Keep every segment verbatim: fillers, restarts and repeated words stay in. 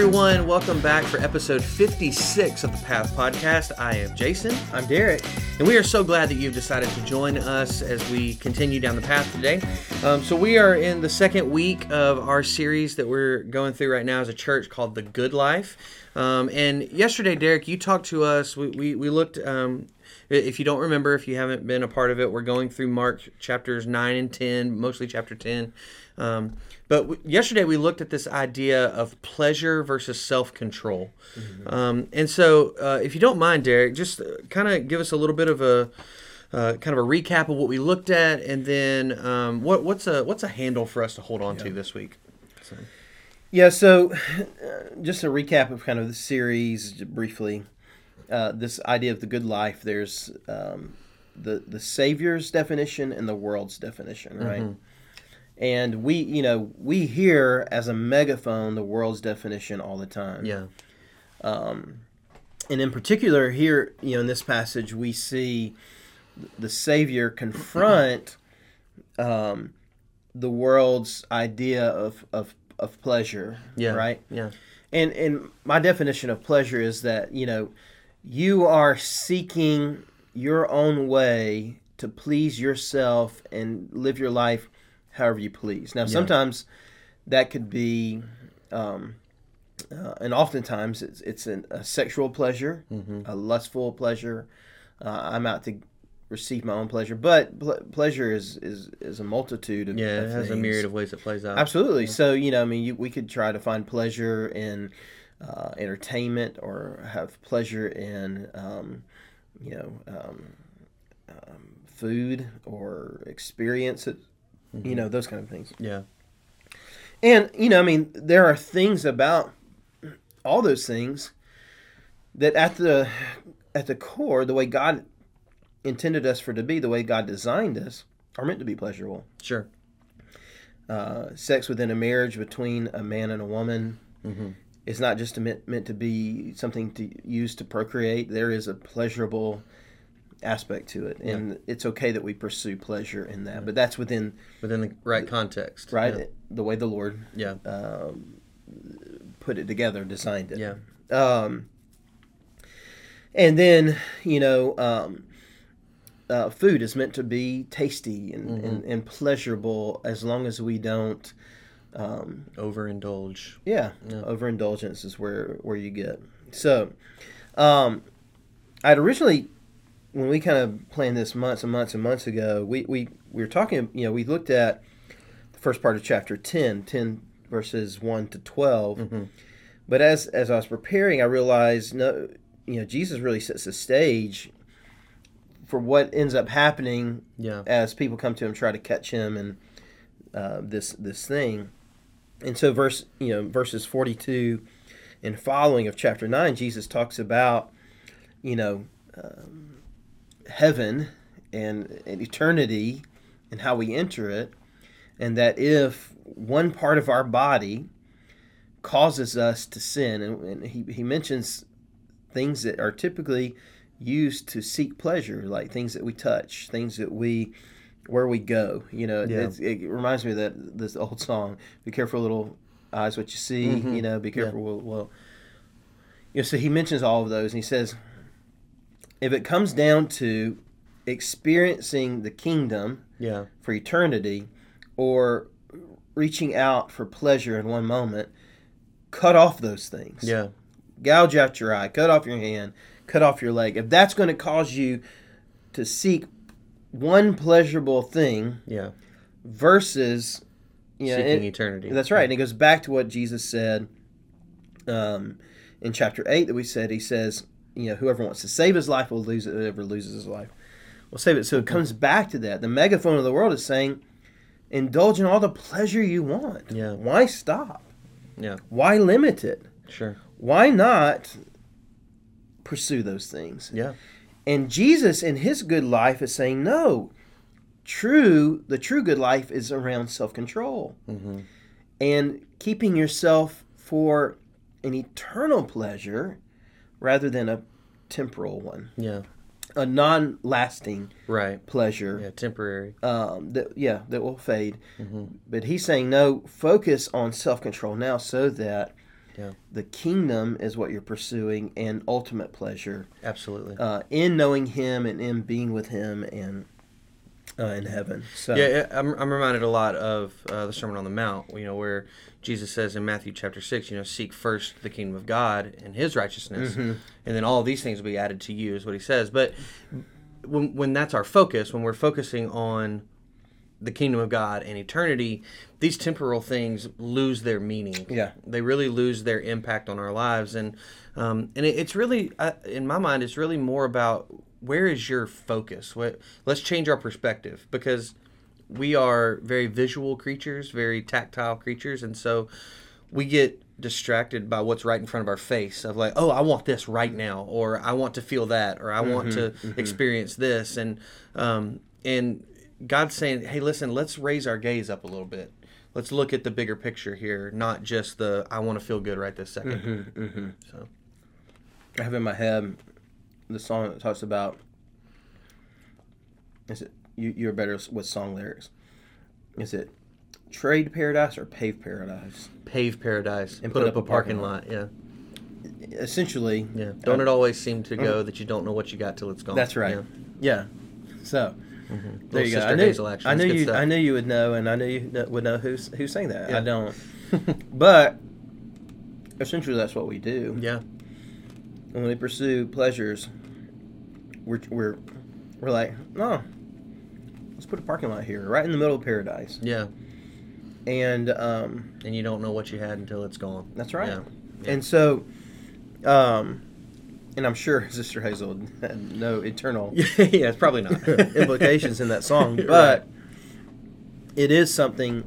everyone, welcome back for episode fifty-six of The Path Podcast. I am Jason. I'm Derek. And we are so glad that you've decided to join us as we continue down the path today. Um, so we are in the second week of our series that we're going through right now as a church called The Good Life. Um, and yesterday, Derek, you talked to us. We, we, we looked... Um, If you don't remember, if you haven't been a part of it, we're going through Mark chapters nine and ten, mostly chapter ten. Um, but w- yesterday we looked at this idea of pleasure versus self-control. Mm-hmm. Um, and so uh, if you don't mind, Derek, just kind of give us a little bit of a uh, kind of a recap of what we looked at, and then um, what, what's a what's a handle for us to hold on yeah. to this week? So. Yeah, so uh, just a recap of kind of the series briefly. Uh, this idea of the good life, there's um, the the Savior's definition and the world's definition, right? Mm-hmm. And we, you know, we hear as a megaphone the world's definition all the time. Yeah. Um, and in particular here, you know, in this passage, we see the Savior confront um, the world's idea of of, of pleasure, yeah. right? Yeah. And and my definition of pleasure is that, you know, you are seeking your own way to please yourself and live your life however you please. Now, yeah. sometimes that could be, um, uh, and oftentimes it's, it's an, a sexual pleasure, mm-hmm. a lustful pleasure. Uh, I'm out to receive my own pleasure, but pl- pleasure is, is, is a multitude of yeah, of it has things. A myriad of ways it plays out. Absolutely. Yeah. So, you know, I mean, you, we could try to find pleasure in Uh, entertainment, or have pleasure in, um, you know, um, um, food or experiences, mm-hmm. you know, those kind of things. Yeah. And, you know, I mean, there are things about all those things that at the at the core, the way God intended us for to be, the way God designed us, are meant to be pleasurable. Sure. Uh, sex within a marriage between a man and a woman. Mm-hmm. It's not just meant, meant to be something to use to procreate. There is a pleasurable aspect to it, and yeah. it's okay that we pursue pleasure in that. Yeah. But that's within within the right the, context, right? Yeah. The way the Lord yeah. um, put it together, designed it. Yeah. Um, and then you know, um, uh, food is meant to be tasty and, mm-hmm. and, and pleasurable, as long as we don't. Um, overindulge. Yeah, yeah, overindulgence is where, where you get. So, um, I'd originally, when we kind of planned this months and months and months ago, we, we, we were talking, you know, we looked at the first part of chapter ten, ten verses one to twelve. Mm-hmm. But as, as I was preparing, I realized, no, you know, Jesus really sets the stage for what ends up happening yeah. as people come to him, try to catch him, and uh, this, this thing. And so verse, you know, verses forty-two and following of chapter nine, Jesus talks about, you know, um, heaven and, and eternity and how we enter it, and that if one part of our body causes us to sin, and, and he, he mentions things that are typically used to seek pleasure, like things that we touch, things that we... where we go, you know, yeah. it's, it reminds me of that this old song, "Be careful, little eyes, what you see." Mm-hmm. You know, be careful. Yeah. Well, well, you know. So he mentions all of those, and he says, if it comes down to experiencing the kingdom yeah. for eternity, or reaching out for pleasure in one moment, cut off those things. Yeah, gouge out your eye, cut off your hand, cut off your leg. If that's going to cause you to seek one pleasurable thing yeah. versus you know, seeking it, eternity. That's right. Yeah. And it goes back to what Jesus said um, in chapter eight that we said. He says, you know, whoever wants to save his life will lose it. Whoever loses his life will save it. So it comes back to that. The megaphone of the world is saying, indulge in all the pleasure you want. Yeah. Why stop? Yeah. Why limit it? Sure. Why not pursue those things? Yeah. And Jesus in his good life is saying, no, true, the true good life is around self-control mm-hmm. and keeping yourself for an eternal pleasure rather than a temporal one. Yeah. A non-lasting right. pleasure. Yeah, temporary. Um, that, yeah, that will fade. Mm-hmm. But he's saying, no, focus on self-control now so that Yeah. The kingdom is what you're pursuing, and ultimate pleasure. Absolutely. Uh, in knowing Him and in being with Him and uh, in heaven. So yeah, I'm, I'm reminded a lot of uh, the Sermon on the Mount. You know, where Jesus says in Matthew chapter six, you know, seek first the kingdom of God and His righteousness, mm-hmm. and then all these things will be added to you, is what He says. But when when that's our focus, when we're focusing on the kingdom of God and eternity, these temporal things lose their meaning. Yeah. They really lose their impact on our lives. And um, and it, it's really, uh, in my mind, it's really more about where is your focus? What, let's change our perspective, because we are very visual creatures, very tactile creatures. And so we get distracted by what's right in front of our face of like, oh, I want this right now, or I want to feel that, or I mm-hmm, want to mm-hmm. experience this. And um, and God's saying, hey, listen, let's raise our gaze up a little bit. Let's look at the bigger picture here, not just the, I want to feel good right this second. Mm-hmm, mm-hmm. So, I have in my head the song that talks about, is it, you, you're better with song lyrics. Is it trade paradise or pave paradise? Pave paradise. And put, put up, up a parking lot, lot. yeah. Essentially. Yeah. Don't uh, it always seem to go mm-hmm. that you don't know what you got till it's gone? That's right. Yeah. yeah. So. Mm-hmm. There you go. I knew, I knew you. Stuff. I knew you would know, and I knew you would know who who sang that. Yeah. I don't, but essentially that's what we do. Yeah. And when we pursue pleasures, we're we're we're like, no, let's put a parking lot here, right in the middle of paradise. Yeah. And um. And you don't know what you had until it's gone. That's right. Yeah. Yeah. And so, um. And I'm sure Sister Hazel had no internal yeah, it's probably not implications in that song, but right. it is something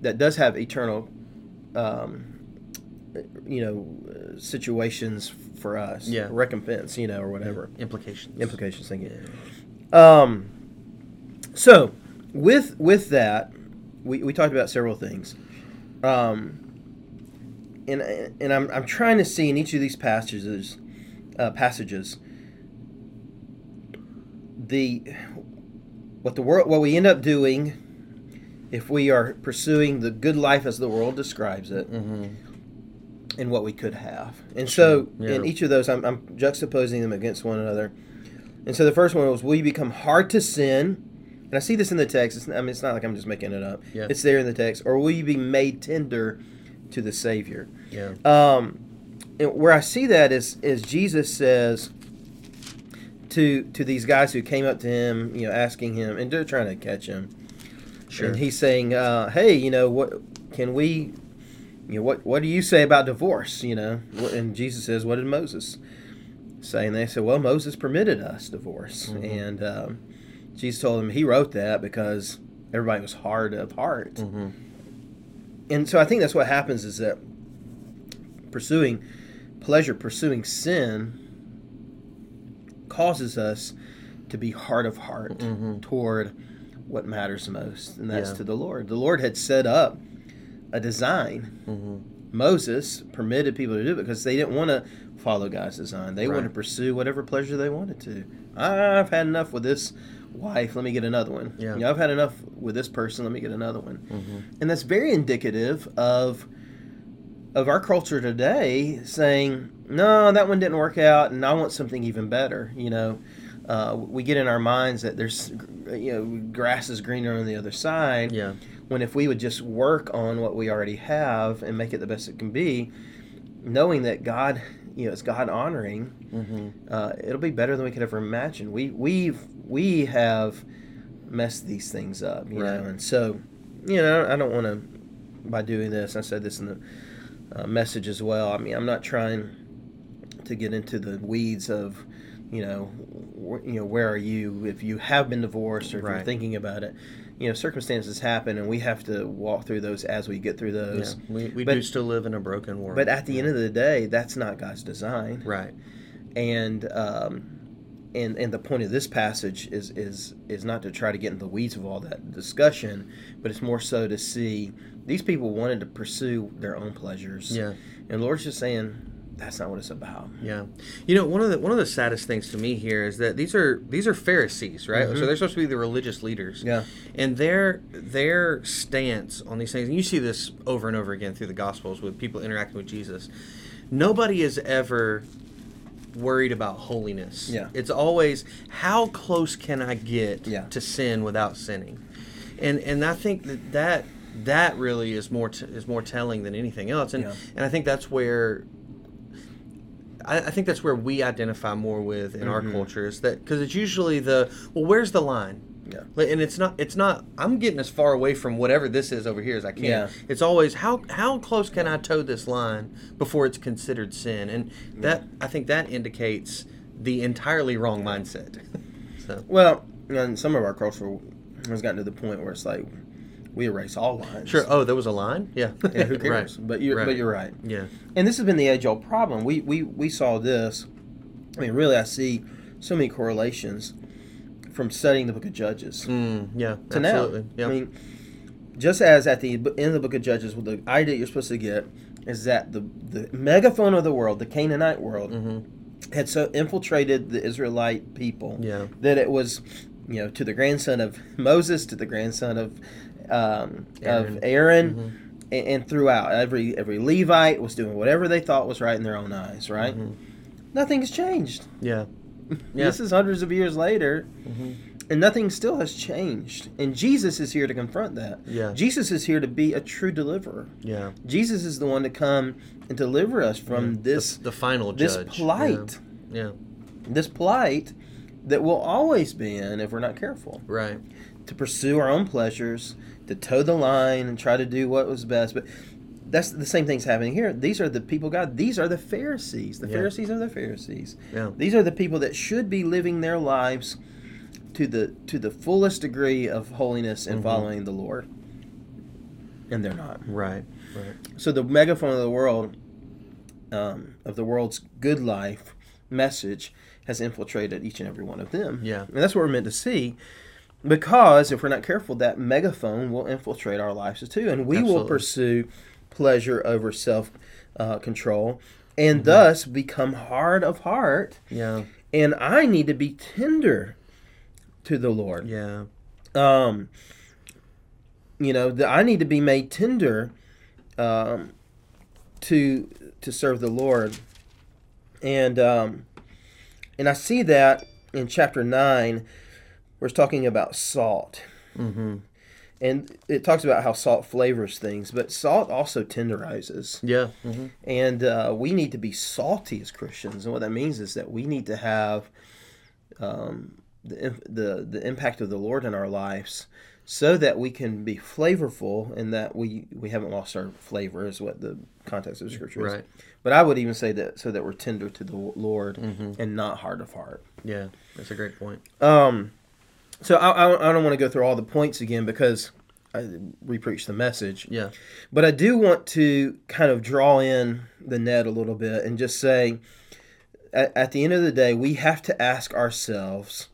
that does have eternal, um, you know, situations for us, yeah. recompense, you know, or whatever yeah. implications, implications thing. Yeah. Um, so with with that, we we talked about several things. Um, and and I'm I'm trying to see in each of these passages. Uh, passages, the what the world, what we end up doing, if we are pursuing the good life as the world describes it, mm-hmm. and what we could have, and so yeah. in each of those, I'm, I'm juxtaposing them against one another. And so the first one was, will you become hard to sin? And I see this in the text. It's, I mean, it's not like I'm just making it up. Yeah. It's there in the text. Or will you be made tender to the Savior? Yeah. Um. And where I see that is is Jesus says to to these guys who came up to him, you know, asking him, and they're trying to catch him. Sure. And he's saying, uh, "Hey, you know, what can we? You know, what what do you say about divorce? You know?" And Jesus says, "What did Moses say?" And they said, "Well, Moses permitted us divorce." Mm-hmm. And um, Jesus told them he wrote that because everybody was hard of heart. Mm-hmm. And so I think that's what happens, is that pursuing pleasure, pursuing sin, causes us to be hard of heart mm-hmm. toward what matters most, and that's yeah. to the Lord. The Lord had set up a design. Mm-hmm. Moses permitted people to do it because they didn't want to follow God's design. They right. wanted to pursue whatever pleasure they wanted to. I've had enough with this wife. Let me get another one. Yeah. You know, I've had enough with this person. Let me get another one. Mm-hmm. And that's very indicative of... of our culture today, saying, no, that one didn't work out, and I want something even better. You know, uh, we get in our minds that there's, you know, grass is greener on the other side, yeah. when if we would just work on what we already have and make it the best it can be, knowing that God, you know, it's God-honoring, mm-hmm. uh, it'll be better than we could ever imagine. We, we've, we have messed these things up, you right. know, and so, you know, I don't want to, by doing this, I said this in the Uh, message as well. I mean, I'm not trying to get into the weeds of, you know, wh- you know, where are you if you have been divorced, or if right. you're thinking about it. You know, circumstances happen, and we have to walk through those as we get through those. Yeah, we we but, do still live in a broken world. But at the yeah. end of the day, that's not God's design, right? And um, and and the point of this passage is is is not to try to get into the weeds of all that discussion, but it's more so to see. These people wanted to pursue their own pleasures. Yeah. And the Lord's just saying, that's not what it's about. Yeah. You know, one of the one of the saddest things to me here is that these are these are Pharisees, right? Mm-hmm. So they're supposed to be the religious leaders. Yeah. And their their stance on these things, and you see this over and over again through the Gospels with people interacting with Jesus. Nobody is ever worried about holiness. Yeah. It's always, how close can I get yeah. to sin without sinning? And and I think that that, that really is more t- is more telling than anything else. And yeah. and I think that's where I, I think that's where we identify more with in mm-hmm. our culture, is that because it's usually the well, where's the line? Yeah. And it's not it's not I'm getting as far away from whatever this is over here as I can. Yeah. It's always how how close can I toe this line before it's considered sin? And that yeah. I think that indicates the entirely wrong mindset. So. Well, in some of our culture has gotten to the point where it's like, we erase all lines. Sure. Oh, there was a line? Yeah. Yeah, who cares? Right. But you right. but you're right. Yeah. And this has been the age old problem. We we we saw this. I mean, really, I see so many correlations from studying the book of Judges. Mm, yeah. To absolutely. Now. Yeah. I mean, just as at the end of the book of Judges, well, the idea you're supposed to get is that the the megaphone of the world, the Canaanite world, mm-hmm. had so infiltrated the Israelite people yeah. that it was, you know, to the grandson of Moses, to the grandson of Um, Aaron. Of Aaron, mm-hmm. and, and throughout every every Levite was doing whatever they thought was right in their own eyes. Right, mm-hmm. nothing has changed. Yeah, yeah. This is hundreds of years later, mm-hmm. and nothing still has changed. And Jesus is here to confront that. Yeah, Jesus is here to be a true deliverer. Yeah, Jesus is the one to come and deliver us from yeah. this the, the final this judge. plight. Yeah. yeah, this plight that we'll always be in if we're not careful. Right. To pursue our own pleasures, to toe the line and try to do what was best. But that's the same thing's happening here. These are the people, God, these are the Pharisees. The yeah. Pharisees are the Pharisees. Yeah. These are the people that should be living their lives to the to the fullest degree of holiness and mm-hmm. following the Lord. And they're not. Right. Right. So the megaphone of the world, um, of the world's good life message has infiltrated each and every one of them. Yeah. And that's what we're meant to see. Because if we're not careful, that megaphone will infiltrate our lives too, and we Absolutely. will pursue pleasure over self-control, uh, and mm-hmm. thus become hard of heart. Yeah. And I need to be tender to the Lord. Yeah. Um. You know, the, I need to be made tender, um, to to serve the Lord, and um, and I see that in chapter nine. We're talking about salt, mm-hmm. and it talks about how salt flavors things, but salt also tenderizes. Yeah, mm-hmm. and uh, we need to be salty as Christians, and what that means is that we need to have um, the, the the impact of the Lord in our lives, so that we can be flavorful, and that we, we haven't lost our flavor, is what the context of Scripture is. Right. But I would even say that so that we're tender to the Lord mm-hmm. and not hard of heart. Yeah, that's a great point. Um. So I, I don't want to go through all the points again because I re-preached the message. Yeah. But I do want to kind of draw in the net a little bit and just say, at, at the end of the day, we have to ask ourselves,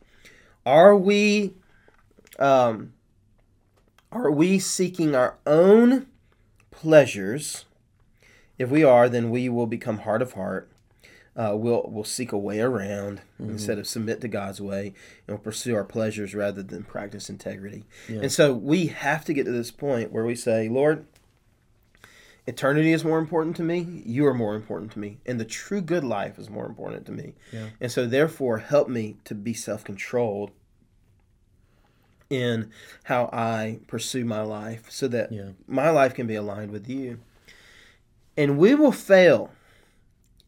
are we, um, are we seeking our own pleasures? If we are, then we will become hard of heart. Uh, we'll we'll seek a way around mm-hmm. instead of submit to God's way, and we'll pursue our pleasures rather than practice integrity. Yeah. And so we have to get to this point where we say, Lord, eternity is more important to me. You are more important to me. And the true good life is more important to me. Yeah. And so therefore, help me to be self-controlled in how I pursue my life so that yeah. my life can be aligned with you. And we will fail.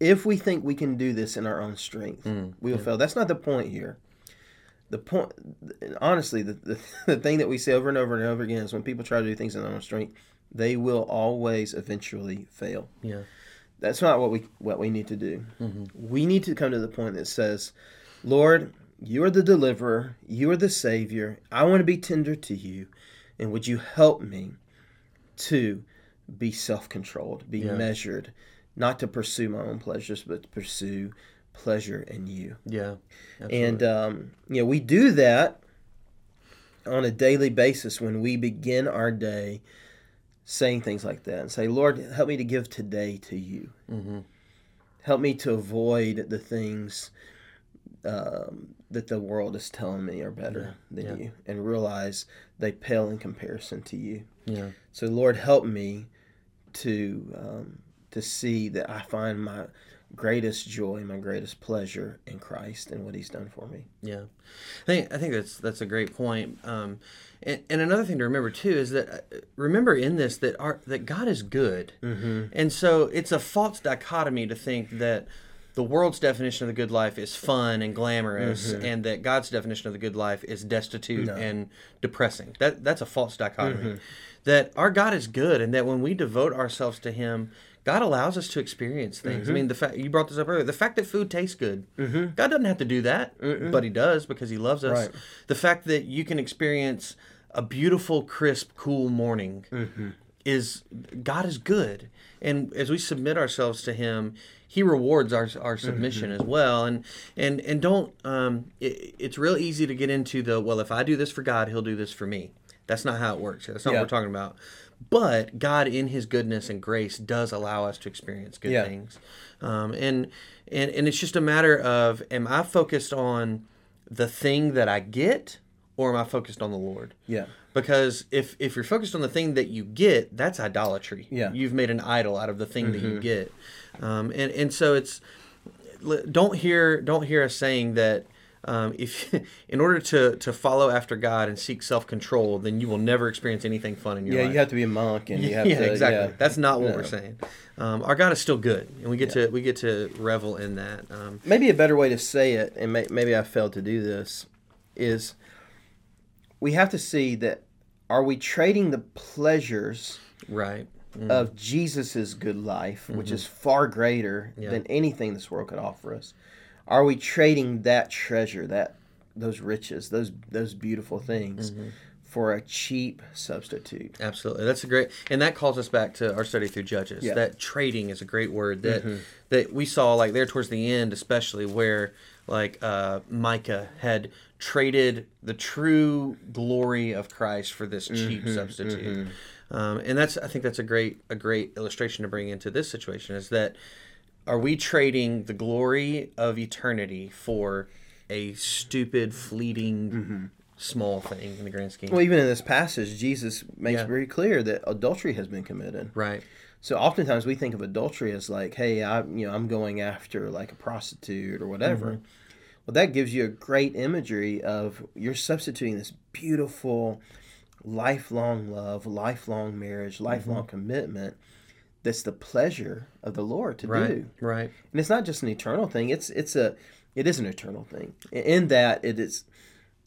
If we think we can do this in our own strength, mm, we will yeah. fail. That's not the point here. The point, honestly, the, the the thing that we say over and over and over again is when people try to do things in their own strength, they will always eventually fail. Yeah, that's not what we what we need to do. Mm-hmm. We need to come to the point that says, Lord, you are the deliverer, you are the Savior. I want to be tender to you, and would you help me to be self-controlled, be yeah. measured. Not to pursue my own pleasures, but to pursue pleasure in you. Yeah, absolutely. And um, you know, we do that on a daily basis when we begin our day saying things like that and say, Lord, help me to give today to you. Mm-hmm. Help me to avoid the things um, that the world is telling me are better yeah. than yeah. you, and realize they pale in comparison to you. Yeah. So, Lord, help me to um, to see that I find my greatest joy and my greatest pleasure in Christ and what He's done for me. Yeah, I think I think that's that's a great point. Um, and, and another thing to remember too is that remember in this that our, that God is good, mm-hmm. and so it's a false dichotomy to think that the world's definition of the good life is fun and glamorous, mm-hmm. and that God's definition of the good life is destitute no. and depressing. That that's a false dichotomy. Mm-hmm. That our God is good, and that when we devote ourselves to Him, God allows us to experience things. Mm-hmm. I mean, the fact you brought this up earlier, the fact that food tastes good, mm-hmm. God doesn't have to do that, mm-hmm. but He does because He loves us. Right. The fact that you can experience a beautiful, crisp, cool morning mm-hmm. is God is good, and as we submit ourselves to Him, He rewards our our submission mm-hmm. as well. And and and don't um, it, it's real easy to get into the well, if I do this for God, He'll do this for me. That's not how it works. That's not yeah. what we're talking about. But God, in His goodness and grace, does allow us to experience good yeah. things. Um, and, and and it's just a matter of, am I focused on the thing that I get, or am I focused on the Lord? Yeah. Because if, if you're focused on the thing that you get, that's idolatry. Yeah. You've made an idol out of the thing mm-hmm. that you get. Um, and, and so it's, don't hear, don't hear us saying that, Um, if in order to, to follow after God and seek self-control, then you will never experience anything fun in your yeah, life. Yeah, you have to be a monk, and you have yeah, to. Exactly. Yeah. That's not what no. we're saying. Um, our God is still good, and we get yeah. to we get to revel in that. Um, maybe a better way to say it, and may, maybe I failed to do this, is we have to see that are we trading the pleasures right mm-hmm. of Jesus's good life, mm-hmm. which is far greater yeah. than anything this world could offer us. Are we trading that treasure, that those riches, those those beautiful things, mm-hmm. for a cheap substitute? Absolutely, that's a great, and that calls us back to our study through Judges. Yeah. That trading is a great word that mm-hmm. that we saw like there towards the end, especially where like uh, Micah had traded the true glory of Christ for this cheap mm-hmm. substitute, mm-hmm. Um, and that's I think that's a great a great illustration to bring into this situation is that. Are we trading the glory of eternity for a stupid, fleeting, mm-hmm. small thing in the grand scheme? Well, even in this passage, Jesus makes yeah. very clear that adultery has been committed. Right. So oftentimes we think of adultery as like, hey, I, you know, I'm going after like a prostitute or whatever. Mm-hmm. Well, that gives you a great imagery of you're substituting this beautiful, lifelong love, lifelong marriage, lifelong mm-hmm. commitment. That's the pleasure of the Lord to right, do. Right. And it's not just an eternal thing. It's it's a it is an eternal thing. In that it is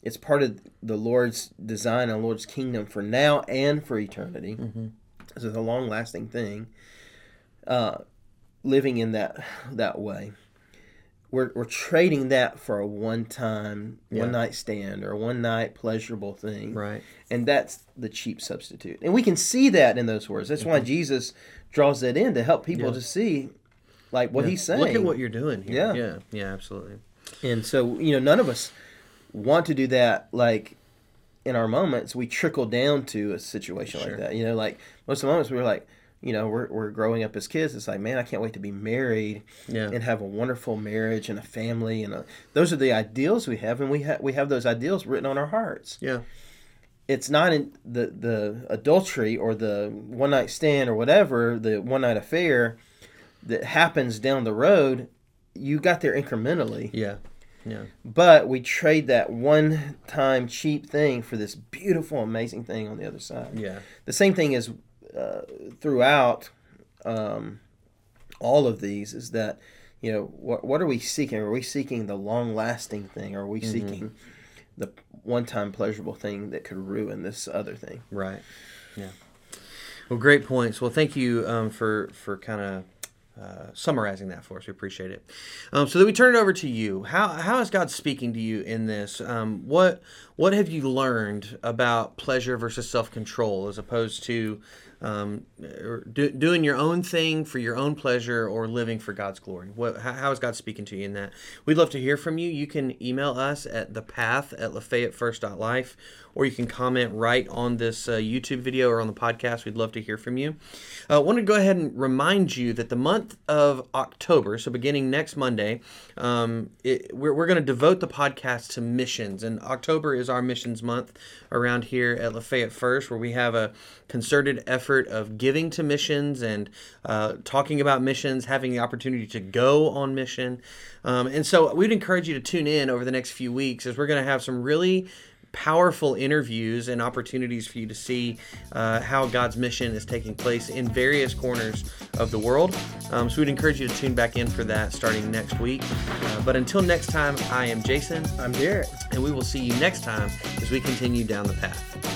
it's part of the Lord's design and Lord's kingdom for now and for eternity. Mm-hmm. So it's a long lasting thing. Uh, living in that that way. We're we're trading that for a one time, yeah. one night stand or a one night pleasurable thing. Right. And that's the cheap substitute. And we can see that in those words. That's mm-hmm. why Jesus draws that in to help people yeah. to see like what yeah. he's saying. Look at what you're doing here. Yeah. yeah. Yeah, absolutely. And so, you know, none of us want to do that like in our moments. We trickle down to a situation sure. like that. You know, like most of the moments we were like, you know, we're we're growing up as kids. It's like, man, I can't wait to be married yeah. and have a wonderful marriage and a family. And a, those are the ideals we have, and we, ha- we have those ideals written on our hearts. Yeah. It's not in the, the adultery or the one-night stand or whatever, the one-night affair that happens down the road. You got there incrementally. Yeah, yeah. But we trade that one-time cheap thing for this beautiful, amazing thing on the other side. Yeah. The same thing is uh, throughout um, all of these is that, you know, what, what are we seeking? Are we seeking the long-lasting thing? Are we mm-hmm. seeking the one-time pleasurable thing that could ruin this other thing. Right. Yeah. Well, great points. Well, thank you um, for, for kind of uh, summarizing that for us. We appreciate it. Um, so then we turn it over to you. How How is God speaking to you in this? Um, what What have you learned about pleasure versus self-control as opposed to um, do, doing your own thing for your own pleasure or living for God's glory? What, how, how is God speaking to you in that? We'd love to hear from you. You can email us at the path at lafayette first dot life, or you can comment right on this uh, YouTube video or on the podcast. We'd love to hear from you. I uh, want to go ahead and remind you that the month of October, so beginning next Monday, um, it, we're, we're going to devote the podcast to missions. And October is our missions month around here at Lafayette First, where we have a concerted effort of giving to missions and uh, talking about missions, having the opportunity to go on mission. Um, and so we'd encourage you to tune in over the next few weeks, as we're going to have some really powerful interviews and opportunities for you to see uh, how God's mission is taking place in various corners of the world. Um, so we'd encourage you to tune back in for that starting next week. Uh, but until next time, I am Jason. I'm Derek. And we will see you next time as we continue down the path.